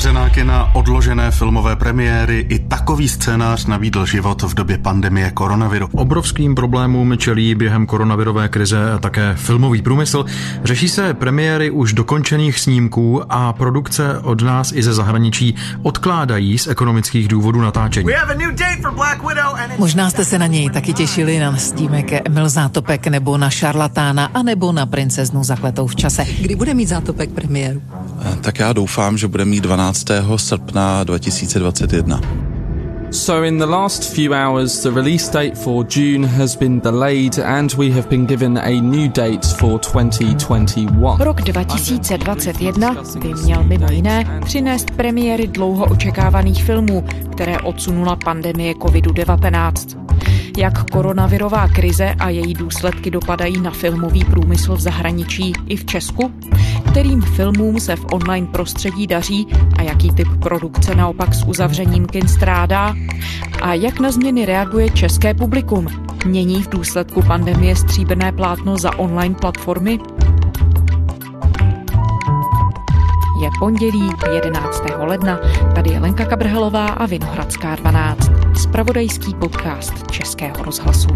Zavřená kina, odložené filmové premiéry, i takový scénář nabídl život v době pandemie koronaviru. Obrovským problémům čelí během koronavirové krize také filmový průmysl. Řeší se premiéry už dokončených snímků a produkce od nás i ze zahraničí odkládají z ekonomických důvodů natáčení. Možná jste se na něj taky těšili, na snímek Emil Zátopek nebo na Šarlatána a nebo na Princeznu zakletou v čase. Kdy bude mít Zátopek premiéru? Tak já doufám, že bude mít 12. srpna 2021. So in the last few hours, the release date for June has been delayed and we have been given a new date for 2021. Rok 2021 by měl mimo jiné přinést premiéry dlouho očekávaných filmů, které odsunula pandemie COVID-19. Jak koronavirová krize a její důsledky dopadají na filmový průmysl v zahraničí i v Česku? Kterým filmům se v online prostředí daří a jaký typ produkce naopak s uzavřením kin strádá? A jak na změny reaguje české publikum? Mění v důsledku pandemie stříbrné plátno za online platformy? Je pondělí 11. ledna, tady je Lenka Kabrhelová a Vinohradská 12, zpravodajský podcast Českého rozhlasu.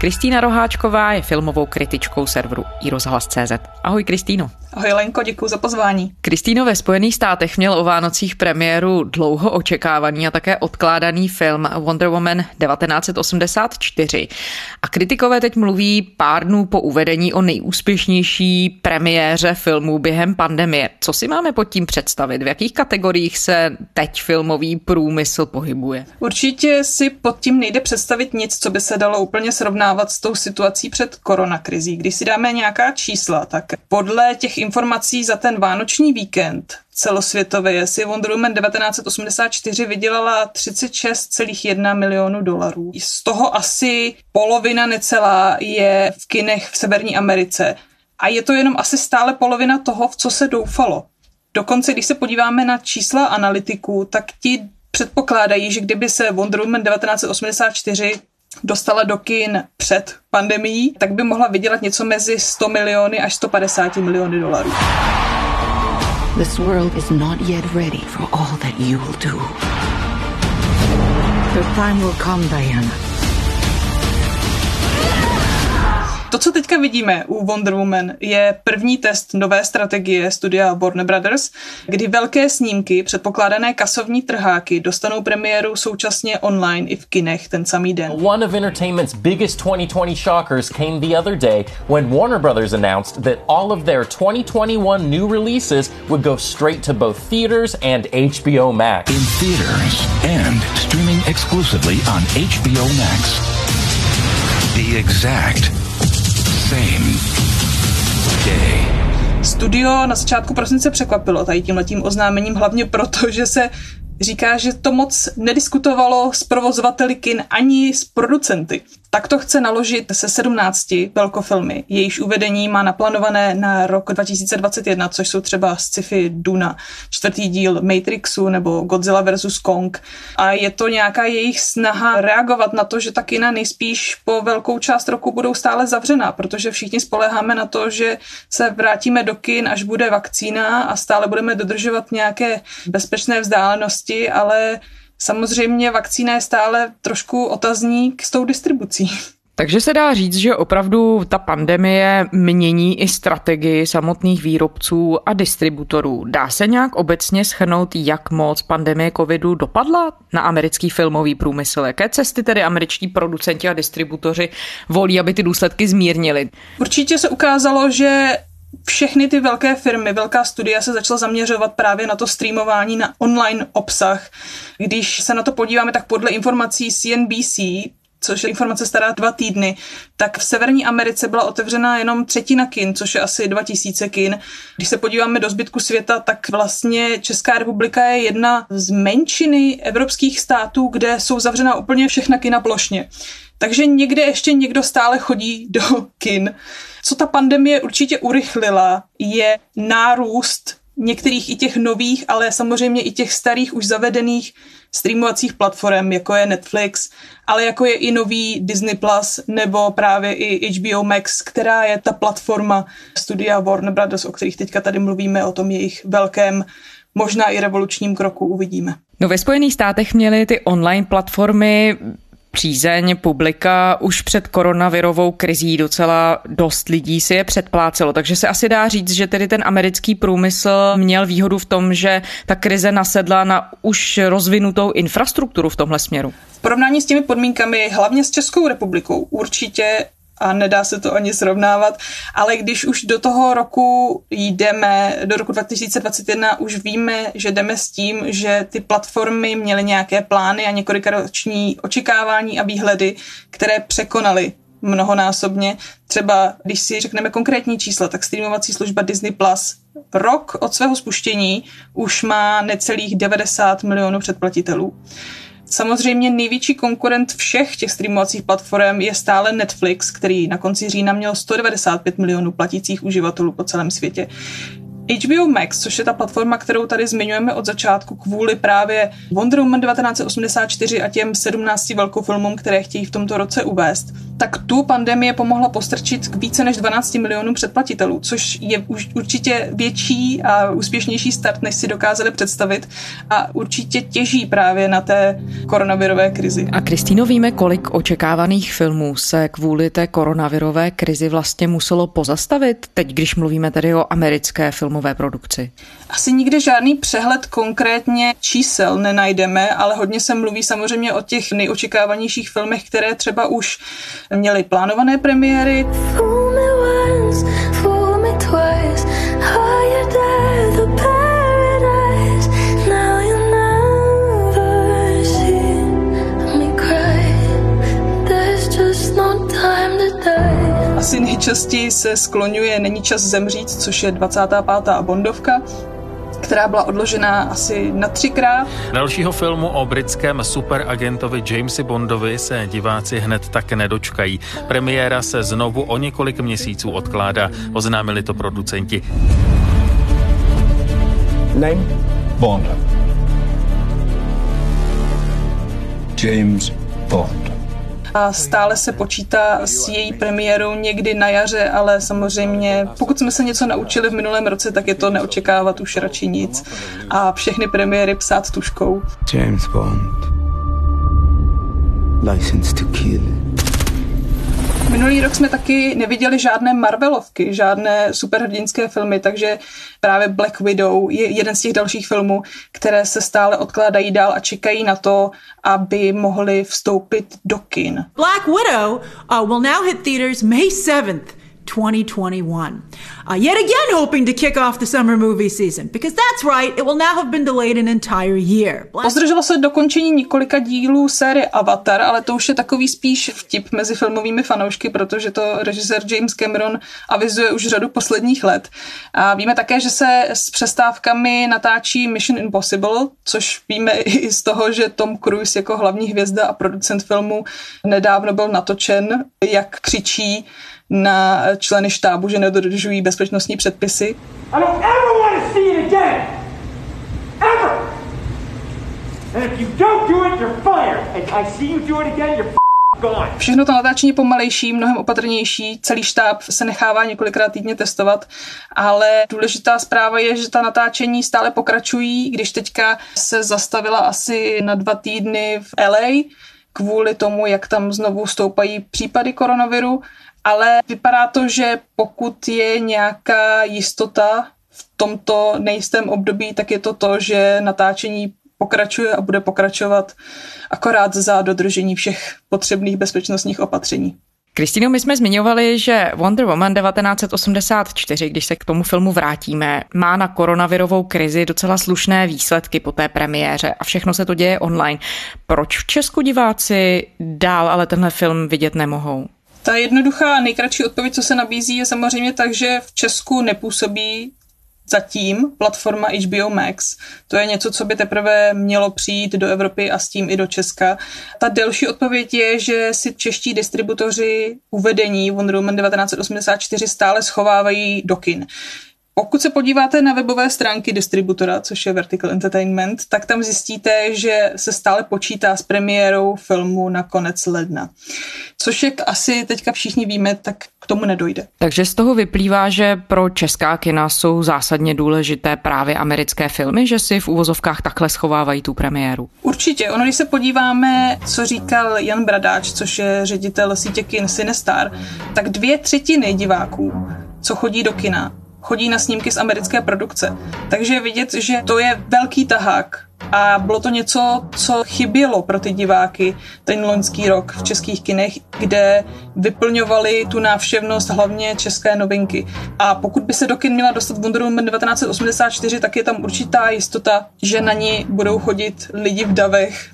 Kristína Roháčková je filmovou kritičkou serveru iRozhlas.cz. Ahoj Kristýno. Ahoj Lenko, děkuji za pozvání. Kristýno, ve Spojených státech měl o Vánocích premiéru dlouho očekávaný a také odkládaný film Wonder Woman 1984. A kritikové teď mluví pár dnů po uvedení o nejúspěšnější premiéře filmů během pandemie. Co si máme pod tím představit? V jakých kategoriích se teď filmový průmysl pohybuje? Určitě si pod tím nejde představit nic, co by se dalo úplně srovnat s tou situací před koronakrizí. Když si dáme nějaká čísla, tak podle těch informací za ten vánoční víkend celosvětově si Wonder Woman 1984 vydělala 36,1 milionů dolarů. Z toho asi polovina necelá je v kinech v Severní Americe. A je to jenom asi stále polovina toho, v co se doufalo. Dokonce, když se podíváme na čísla analytiků, tak ti předpokládají, že kdyby se Wonder Woman 1984 dostala do kin před pandemií, tak by mohla vydělat něco mezi 100 miliony až 150 miliony dolarů. This world is not yet ready for all that you will do. The time will come, Diana. To, co teďka vidíme u Wonder Woman, je první test nové strategie studia Warner Brothers, kdy velké snímky, předpokládané kasovní trháky, dostanou premiéru současně online i v kinech ten samý den. One of entertainment's biggest 2020 shockers came the other day when Warner Brothers announced that all of their 2021 new releases would go straight to both theaters and HBO Max. In theaters and streaming exclusively on HBO Max. The exact same day. Studio na začátku prosince překvapilo tady tímhletím oznámením, hlavně proto, že se říká, že to moc nediskutovalo s provozovateli kin ani s producenty. Tak to chce naložit se 17 velkofilmy. Jejíž uvedení má naplánované na rok 2021, což jsou třeba sci-fi Duna, 4. díl Matrixu nebo Godzilla vs. Kong. A je to nějaká jejich snaha reagovat na to, že ta kina nejspíš po velkou část roku budou stále zavřená, protože všichni spoléháme na to, že se vrátíme do kin, až bude vakcína a stále budeme dodržovat nějaké bezpečné vzdálenosti, ale samozřejmě vakcína je stále trošku otazník s tou distribucí. Takže se dá říct, že opravdu ta pandemie mění i strategii samotných výrobců a distributorů. Dá se nějak obecně shrnout, jak moc pandemie covidu dopadla na americký filmový průmysl? Jaké cesty tedy američtí producenti a distributoři volí, aby ty důsledky zmírnili? Určitě se ukázalo, že všechny ty velké firmy, velká studia se začala zaměřovat právě na to streamování, na online obsah. Když se na to podíváme, tak podle informací CNBC, což je informace stará 2 týdny, tak v Severní Americe byla otevřena jenom 1/3 kin, což je asi 2000 kin. Když se podíváme do zbytku světa, tak vlastně Česká republika je jedna z menšiny evropských států, kde jsou zavřena úplně všechna kina plošně. Takže někde ještě někdo stále chodí do kin. Co ta pandemie určitě urychlila, je nárůst některých i těch nových, ale samozřejmě i těch starých už zavedených streamovacích platform, jako je Netflix, ale jako je i nový Disney Plus nebo právě i HBO Max, která je ta platforma studia Warner Brothers, o kterých teďka tady mluvíme, o tom jejich velkém, možná i revolučním kroku, uvidíme. No ve Spojených státech měly ty online platformy přízeň publika už před koronavirovou krizí, docela dost lidí si je předplácelo, takže se asi dá říct, že tedy ten americký průmysl měl výhodu v tom, že ta krize nasedla na už rozvinutou infrastrukturu v tomhle směru. V porovnání s těmi podmínkami, hlavně s Českou republikou, určitě a nedá se to ani srovnávat, ale když už do toho roku jdeme, do roku 2021 už víme, že jdeme s tím, že ty platformy měly nějaké plány a několikaroční očekávání a výhledy, které překonaly mnohonásobně. Třeba když si řekneme konkrétní čísla, tak streamovací služba Disney Plus rok od svého spuštění už má necelých 90 milionů předplatitelů. Samozřejmě největší konkurent všech těch streamovacích platform je stále Netflix, který na konci října měl 195 milionů platících uživatelů po celém světě. HBO Max, což je ta platforma, kterou tady zmiňujeme od začátku kvůli právě Wonder Woman 1984 a těm 17 velkofilmům, které chtějí v tomto roce uvést, tak tu pandemie pomohla postrčit k více než 12 milionů předplatitelů, což je už určitě větší a úspěšnější start, než si dokázali představit a určitě těží právě na té koronavirové krizi. A Kristýno, víme, kolik očekávaných filmů se kvůli té koronavirové krizi vlastně muselo pozastavit, teď když mluvíme tady o americké filmové produkci? Asi nikde žádný přehled konkrétně čísel nenajdeme, ale hodně se mluví samozřejmě o těch nejočekávanějších filmech, které třeba už měli plánované premiéry. Asi nejčastěji se skloňuje Není čas zemřít, což je 25. Bondovka, která byla odložená asi na 3krát. Dalšího filmu o britském superagentovi Jamesi Bondovi se diváci hned tak nedočkají. Premiéra se znovu o několik měsíců odkládá, oznámili to producenti. Name? Bond. James Bond. A stále se počítá s její premiérou někdy na jaře, ale samozřejmě, pokud jsme se něco naučili v minulém roce, tak je to neočekávat už radši nic a všechny premiéry psát tužkou. James Bond. License to kill. Minulý rok jsme taky neviděli žádné Marvelovky, žádné superhrdinské filmy, takže právě Black Widow je jeden z těch dalších filmů, které se stále odkládají dál a čekají na to, aby mohli vstoupit do kin. Black Widow will now hit theaters May 7th, 2021. Yet again hoping to kick off the summer movie season, because that's right, it will now have been delayed an entire year. Pozdrželo se dokončení několika dílů série Avatar, ale to už je takový spíš vtip mezi filmovými fanoušky, protože to režisér James Cameron avizuje už řadu posledních let. A víme také, že se s přestávkami natáčí Mission Impossible, což víme i z toho, že Tom Cruise jako hlavní hvězda a producent filmu nedávno byl natočen, jak křičí na členy štábu, že nedodržují bezpečnostní předpisy. Všechno to natáčení je pomalejší, mnohem opatrnější, celý štáb se nechává několikrát týdně testovat, ale důležitá zpráva je, že ta natáčení stále pokračují, když teďka se zastavila asi na 2 týdny v LA kvůli tomu, jak tam znovu stoupají případy koronaviru. Ale vypadá to, že pokud je nějaká jistota v tomto nejistém období, tak je to to, že natáčení pokračuje a bude pokračovat akorát za dodržení všech potřebných bezpečnostních opatření. Kristýno, my jsme zmiňovali, že Wonder Woman 1984, když se k tomu filmu vrátíme, má na koronavirovou krizi docela slušné výsledky po té premiéře a všechno se to děje online. Proč v Česku diváci dál ale tenhle film vidět nemohou? Ta jednoduchá nejkratší odpověď, co se nabízí, je samozřejmě tak, že v Česku nepůsobí zatím platforma HBO Max. To je něco, co by teprve mělo přijít do Evropy a s tím i do Česka. Ta delší odpověď je, že si čeští distributoři uvedení Wonder Woman 1984 stále schovávají do kin. Pokud se podíváte na webové stránky distributora, což je Vertical Entertainment, tak tam zjistíte, že se stále počítá s premiérou filmu na konec ledna. Což jak asi teďka všichni víme, tak k tomu nedojde. Takže z toho vyplývá, že pro česká kina jsou zásadně důležité právě americké filmy, že si v uvozovkách takhle schovávají tu premiéru. Určitě. Ono, když se podíváme, co říkal Jan Bradáč, což je ředitel sítě kin CineStar, tak 2/3 diváků, co chodí do kina, chodí na snímky z americké produkce. Takže je vidět, že to je velký tahák a bylo to něco, co chybělo pro ty diváky ten loňský rok v českých kinech, kde vyplňovali tu návštěvnost hlavně české novinky. A pokud by se do kin měla dostat Wonder Woman 1984, tak je tam určitá jistota, že na ní budou chodit lidi v davech.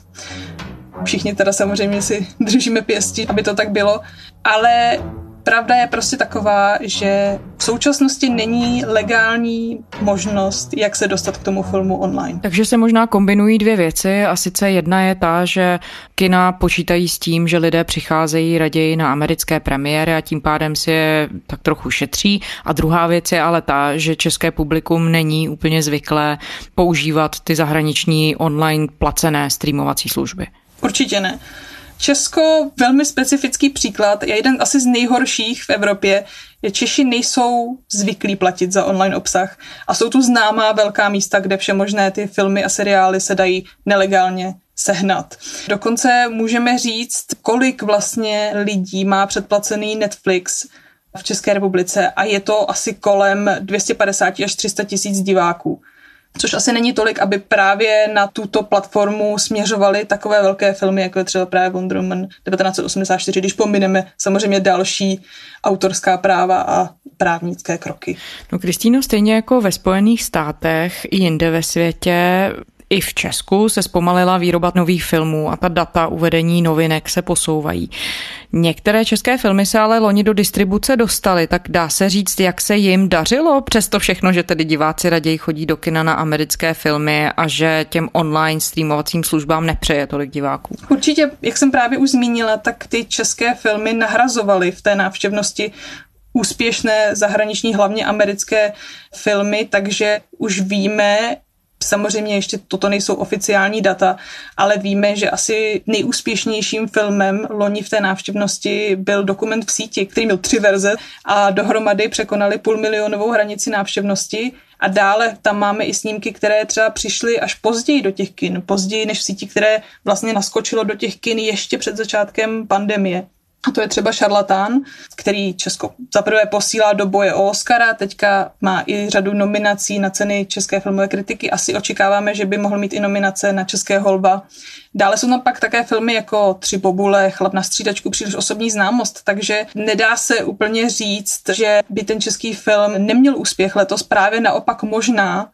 Všichni teda samozřejmě si držíme pěstí, aby to tak bylo, ale pravda je prostě taková, že v současnosti není legální možnost, jak se dostat k tomu filmu online. Takže se možná kombinují dvě věci a sice jedna je ta, že kina počítají s tím, že lidé přicházejí raději na americké premiéry a tím pádem si je tak trochu šetří. A druhá věc je ale ta, že české publikum není úplně zvyklé používat ty zahraniční online placené streamovací služby. Určitě ne. Česko, velmi specifický příklad, je jeden asi z nejhorších v Evropě. Češi nejsou zvyklí platit za online obsah a jsou tu známá velká místa, kde všemožné ty filmy a seriály se dají nelegálně sehnat. Dokonce můžeme říct, kolik vlastně lidí má předplacený Netflix v České republice a je to asi kolem 250 až 300 tisíc diváků. Což asi není tolik, aby právě na tuto platformu směřovaly takové velké filmy, jako je třeba právě Wonder Woman 1984, když pomineme samozřejmě další autorská práva a právnické kroky. No Kristýno, stejně jako ve Spojených státech i jinde ve světě, i v Česku se zpomalila výroba nových filmů a ta data uvedení novinek se posouvají. Některé české filmy se ale loni do distribuce dostaly, tak dá se říct, jak se jim dařilo přesto všechno, že tedy diváci raději chodí do kina na americké filmy a že těm online streamovacím službám nepřeje tolik diváků. Určitě, jak jsem právě už zmínila, tak ty české filmy nahrazovaly v té návštěvnosti úspěšné zahraniční, hlavně americké filmy, takže už víme, samozřejmě ještě toto nejsou oficiální data, ale víme, že asi nejúspěšnějším filmem loni v té návštěvnosti byl dokument v síti, který měl 3 verze a dohromady překonali 500 000 hranici návštěvnosti a dále tam máme i snímky, které třeba přišly až později do těch kin, později než v síti, které vlastně naskočilo do těch kin ještě před začátkem pandemie. A to je třeba Šarlatán, který Česko zaprvé posílá do boje o Oscara, teďka má i řadu nominací na ceny české filmové kritiky. Asi očekáváme, že by mohl mít i nominace na české Holva. Dále jsou tam pak také filmy jako Tři bobule, Chlap na střídačku, Příliš osobní známost, takže nedá se úplně říct, že by ten český film neměl úspěch letos, právě naopak možná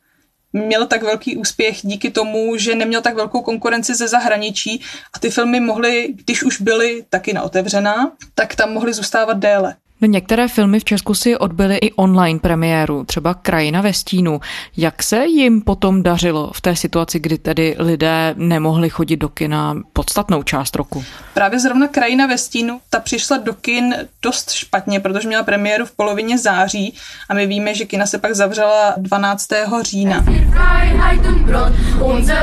měl tak velký úspěch díky tomu, že neměl tak velkou konkurenci ze zahraničí a ty filmy mohly, když už byly taky na otevřená, tak tam mohly zůstávat déle. Některé filmy v Česku si odbyly i online premiéru, třeba Krajina ve stínu. Jak se jim potom dařilo v té situaci, kdy tedy lidé nemohli chodit do kina podstatnou část roku? Právě zrovna Krajina ve stínu, ta přišla do kin dost špatně, protože měla premiéru v polovině září a my víme, že kina se pak zavřela 12. října.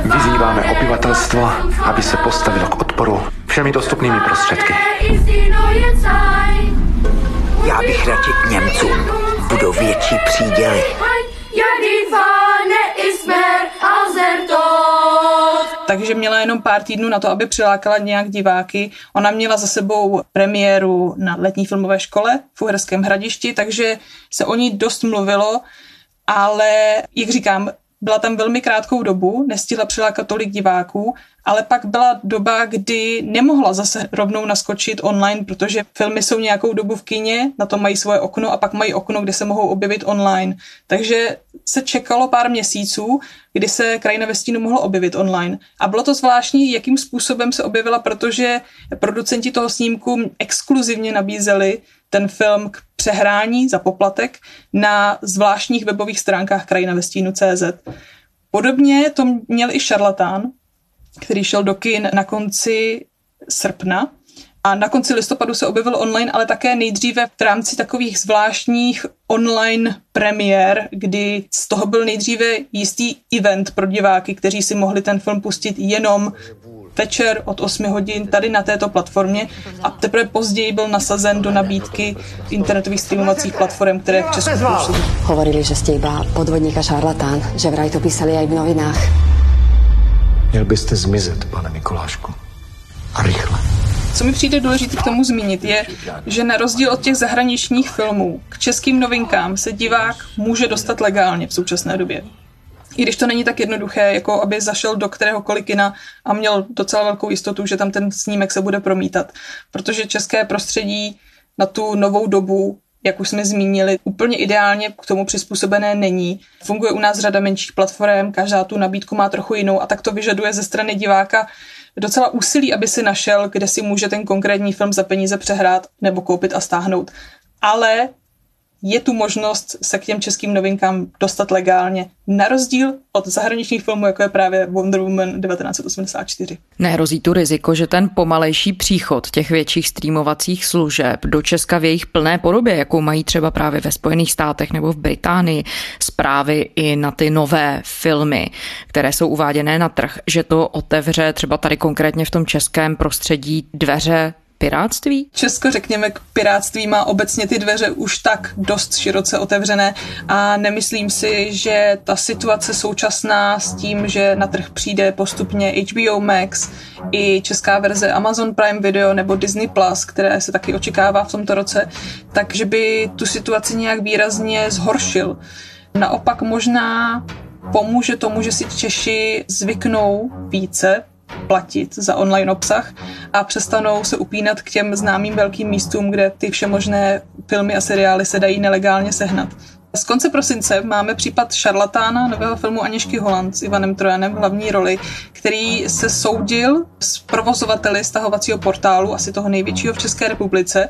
Vyzýváme obyvatelstvo, aby se postavilo k odporu všemi dostupnými prostředky. Já bych radil Němcům, budou větší příděly. Takže měla jenom pár týdnů na to, aby přilákala nějak diváky. Ona měla za sebou premiéru na letní filmové škole v Uherském Hradišti, takže se o ní dost mluvilo, ale jak říkám, byla tam velmi krátkou dobu, nestihla přilákat tolik diváků, ale pak byla doba, kdy nemohla zase rovnou naskočit online, protože filmy jsou nějakou dobu v kině, na to mají svoje okno a pak mají okno, kde se mohou objevit online. Takže se čekalo pár měsíců, kdy se Krajina ve stínu mohla objevit online. A bylo to zvláštní, jakým způsobem se objevila, protože producenti toho snímku exkluzivně nabízeli ten film k přehrání za poplatek na zvláštních webových stránkách krajinavestínu.cz. Podobně to měl i Šarlatán, který šel do kin na konci srpna A na konci listopadu se objevil online, ale také nejdříve v rámci takových zvláštních online premiér, kdy z toho byl nejdříve jistý event pro diváky, kteří si mohli ten film pustit jenom večer od 8 hodin tady na této platformě a teprve později byl nasazen do nabídky internetových streamovacích platform, které v Česku přišly. Hovorili, že jste iba podvodník a šarlatán, že vraj to písali aj v novinách. Měl byste zmizet, pane Mikulášku. A rychle. Co mi přijde důležité k tomu zmínit je, že na rozdíl od těch zahraničních filmů k českým novinkám se divák může dostat legálně v současné době. I když to není tak jednoduché, jako aby zašel do kteréhokoliv kina a měl docela velkou jistotu, že tam ten snímek se bude promítat. Protože české prostředí na tu novou dobu, jak už jsme zmínili, úplně ideálně k tomu přizpůsobené není. Funguje u nás řada menších platform, každá tu nabídku má trochu jinou a tak to vyžaduje ze strany diváka docela úsilí, aby si našel, kde si může ten konkrétní film za peníze přehrát nebo koupit a stáhnout. Ale je tu možnost se k těm českým novinkám dostat legálně, na rozdíl od zahraničních filmů, jako je právě Wonder Woman 1984. Nehrozí tu riziko, že ten pomalejší příchod těch větších streamovacích služeb do Česka v jejich plné podobě, jakou mají třeba právě ve Spojených státech nebo v Británii, zprávy i na ty nové filmy, které jsou uváděné na trh, že to otevře třeba tady konkrétně v tom českém prostředí dveře piráctví? Česko, řekněme, k piráctví má obecně ty dveře už tak dost široce otevřené a nemyslím si, že ta situace současná s tím, že na trh přijde postupně HBO Max i česká verze Amazon Prime Video nebo Disney Plus, které se taky očekává v tomto roce, takže by tu situaci nějak výrazně zhoršil. Naopak možná pomůže tomu, že si Češi zvyknou více platit za online obsah a přestanou se upínat k těm známým velkým místům, kde ty všemožné filmy a seriály se dají nelegálně sehnat. Z konce prosince máme případ Šarlatána, nového filmu Agnieszky Holland s Ivanem Trojanem v hlavní roli, který se soudil s provozovateli stahovacího portálu, asi toho největšího v České republice,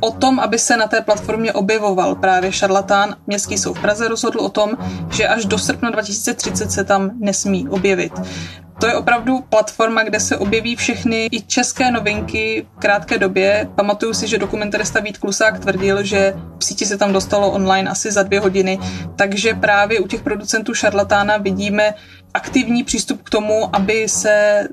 o tom, aby se na té platformě objevoval právě Šarlatán. Městský soud v Praze rozhodl o tom, že až do srpna 2030 se tam nesmí objevit. To je opravdu platforma, kde se objeví všechny i české novinky v krátké době. Pamatuju si, že dokumentarista Vít Klusák tvrdil, že v síti se tam dostalo online asi za 2 hodiny, takže právě u těch producentů Šarlatána vidíme aktivní přístup k tomu, aby se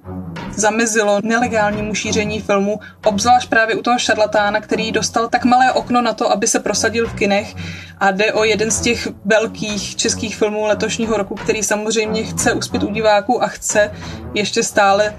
zamezilo nelegálnímu šíření filmu, obzvlášť právě u toho Šarlatána, který dostal tak malé okno na to, aby se prosadil v kinech a jde o jeden z těch velkých českých filmů letošního roku, který samozřejmě chce uspět u diváků a chce ještě stále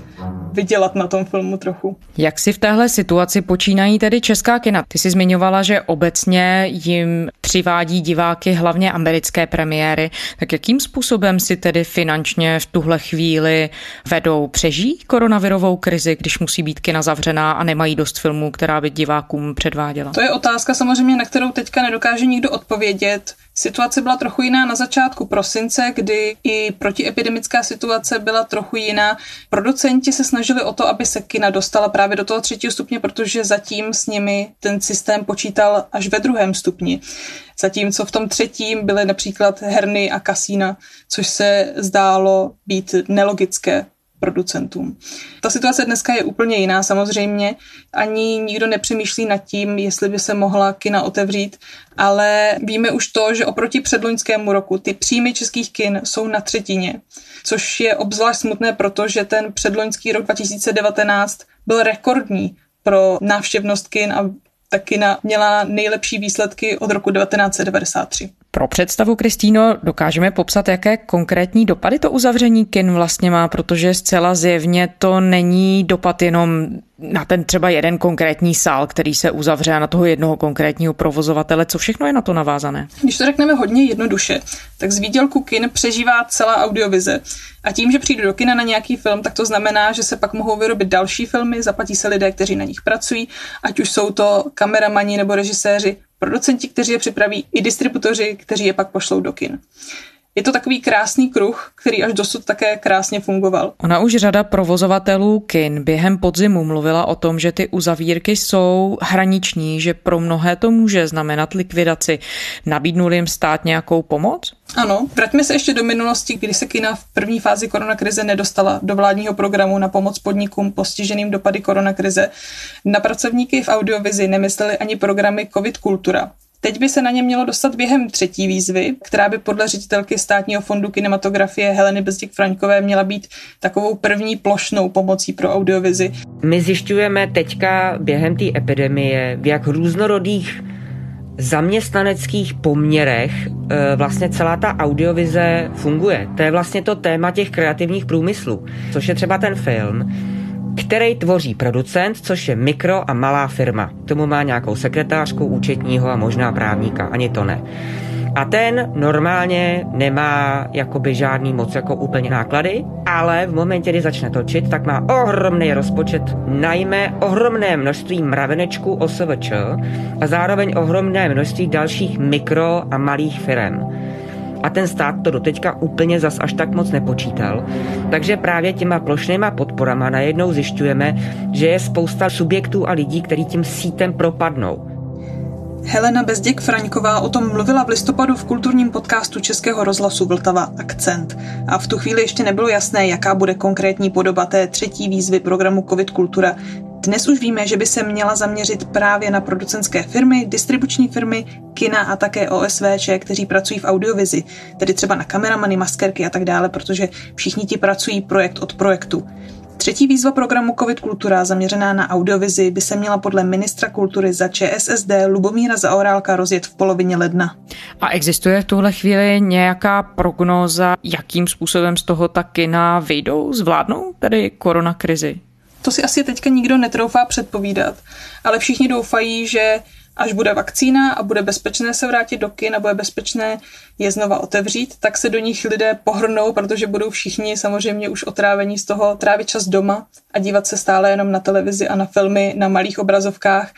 vydělat na tom filmu trochu. Jak si v téhle situaci počínají tedy česká kina? Ty jsi zmiňovala, že obecně jim přivádí diváky hlavně americké premiéry. Tak jakým způsobem si tedy finančně v tuhle chvíli vedou? Přežijí koronavirovou krizi, když musí být kina zavřená a nemají dost filmů, která by divákům předváděla? To je otázka samozřejmě, na kterou teďka nedokáže nikdo odpovědět. Situace byla trochu jiná na začátku prosince, kdy i protiepidemická situace byla trochu jiná. Producenti se snažili o to, aby se kina dostala právě do toho 3. stupně, protože zatím s nimi ten systém počítal až ve 2. stupni. Zatímco v tom 3. byly například herny a kasína, což se zdálo být nelogické producentům. Ta situace dneska je úplně jiná samozřejmě, ani nikdo nepřemýšlí nad tím, jestli by se mohla kina otevřít, ale víme už to, že oproti předloňskému roku ty příjmy českých kin jsou na 1/3, což je obzvlášť smutné, protože ten předloňský rok 2019 byl rekordní pro návštěvnost kin a ta kina měla nejlepší výsledky od roku 1993. Pro představu, Kristíno, dokážeme popsat, jaké konkrétní dopady to uzavření kin vlastně má, protože zcela zjevně to není dopad jenom na ten třeba jeden konkrétní sál, který se uzavře a na toho jednoho konkrétního provozovatele. Co všechno je na to navázané? Když to řekneme hodně jednoduše, tak z výdělku kin přežívá celá audiovize. A tím, že přijdu do kina na nějaký film, tak to znamená, že se pak mohou vyrobit další filmy, zaplatí se lidé, kteří na nich pracují, ať už jsou to kameramani nebo režiséři, producenti, kteří je připraví, i distributoři, kteří je pak pošlou do kin. je to takový krásný kruh, který až dosud také krásně fungoval. Ona už řada provozovatelů kin během podzimu mluvila o tom, že ty uzavírky jsou hraniční, že pro mnohé to může znamenat likvidaci. Nabídnul jim stát nějakou pomoc? Ano, vraťme se ještě do minulosti, kdy se kina v první fázi koronakrize nedostala do vládního programu na pomoc podnikům postiženým dopady koronakrize. Na pracovníky v audiovizi nemysleli ani programy COVID kultura. Teď by se na ně mělo dostat během třetí výzvy, která by podle ředitelky Státního fondu kinematografie Heleny Bezděk Fraňkové měla být takovou první plošnou pomocí pro audiovizi. My zjišťujeme teďka během té epidemie, v jak různorodých zaměstnaneckých poměrech vlastně celá ta audiovize funguje. To je vlastně to téma těch kreativních průmyslů, což je třeba ten film, který tvoří producent, což je mikro a malá firma. K tomu má nějakou sekretářku, účetního a možná právníka, ani to ne. A ten normálně nemá jakoby žádný moc jako úplně náklady, ale v momentě, kdy začne točit, tak má ohromný rozpočet, najme ohromné množství mravenečků OSVČ a zároveň ohromné množství dalších mikro a malých firem. A ten stát to doteďka úplně zas až tak moc nepočítal. Takže právě těma plošnýma podporama najednou zjišťujeme, že je spousta subjektů a lidí, kteří tím sítem propadnou. Helena Bezděk Fraňková o tom mluvila v listopadu v kulturním podcastu Českého rozhlasu Vltava Akcent. A v tu chvíli ještě nebylo jasné, jaká bude konkrétní podoba té třetí výzvy programu COVID Kultura. Dnes už víme, že by se měla zaměřit právě na producentské firmy, distribuční firmy, kina a také OSVČ, kteří pracují v audiovizi, tedy třeba na kameramany, maskerky a tak dále, protože všichni ti pracují projekt od projektu. Třetí výzva programu COVID Kultura zaměřená na audiovizi by se měla podle ministra kultury za ČSSD Lubomíra Zaorálka rozjet v polovině ledna. A existuje v tuhle chvíli nějaká prognóza, jakým způsobem z toho ta kina vyjdou, zvládnou tady koronakrizi? To si asi teďka nikdo netroufá předpovídat, ale všichni doufají, že až bude vakcína a bude bezpečné se vrátit do kin a bude bezpečné je znova otevřít, tak se do nich lidé pohrnou, protože budou všichni samozřejmě už otrávení z toho trávit čas doma a dívat se stále jenom na televizi a na filmy na malých obrazovkách.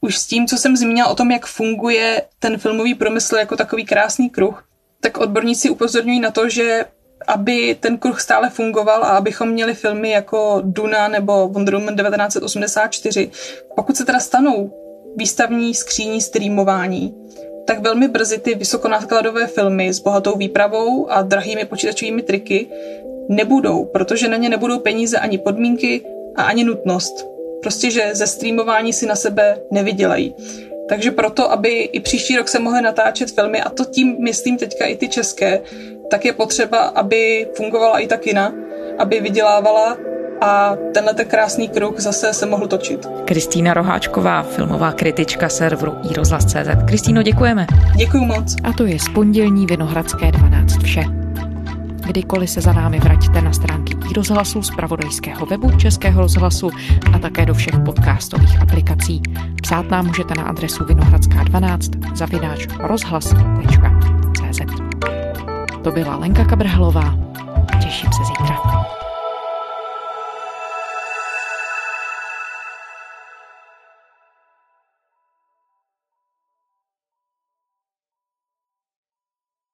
Už s tím, co jsem zmínila o tom, jak funguje ten filmový průmysl jako takový krásný kruh, tak odborníci upozorňují na to, že aby ten kruh stále fungoval a abychom měli filmy jako Duna nebo Wonder Woman 1984, pokud se teda stanou výstavní skříní streamování, tak velmi brzy ty vysokonákladové filmy s bohatou výpravou a drahými počítačovými triky nebudou, protože na ně nebudou peníze ani podmínky a ani nutnost. Prostě, že ze streamování si na sebe nevydělají. Takže proto, aby i příští rok se mohly natáčet filmy, a to tím myslím teďka i ty české, tak je potřeba, aby fungovala i ta kina, aby vydělávala a tenhle ten krásný kruh zase se mohl točit. Kristína Roháčková, filmová kritička serveru iRozhlas.cz. Kristýno, děkujeme. Děkuju moc. A to je z pondělní Vinohradské 12 vše. Kdykoliv se za námi vraťte na stránky iRozhlasu, zpravodajského webu Českého rozhlasu a také do všech podcastových aplikací. Psát nám můžete na adresu vinohradská12@rozhlas.cz. To byla Lenka Kabrhelová. Těším se zítra.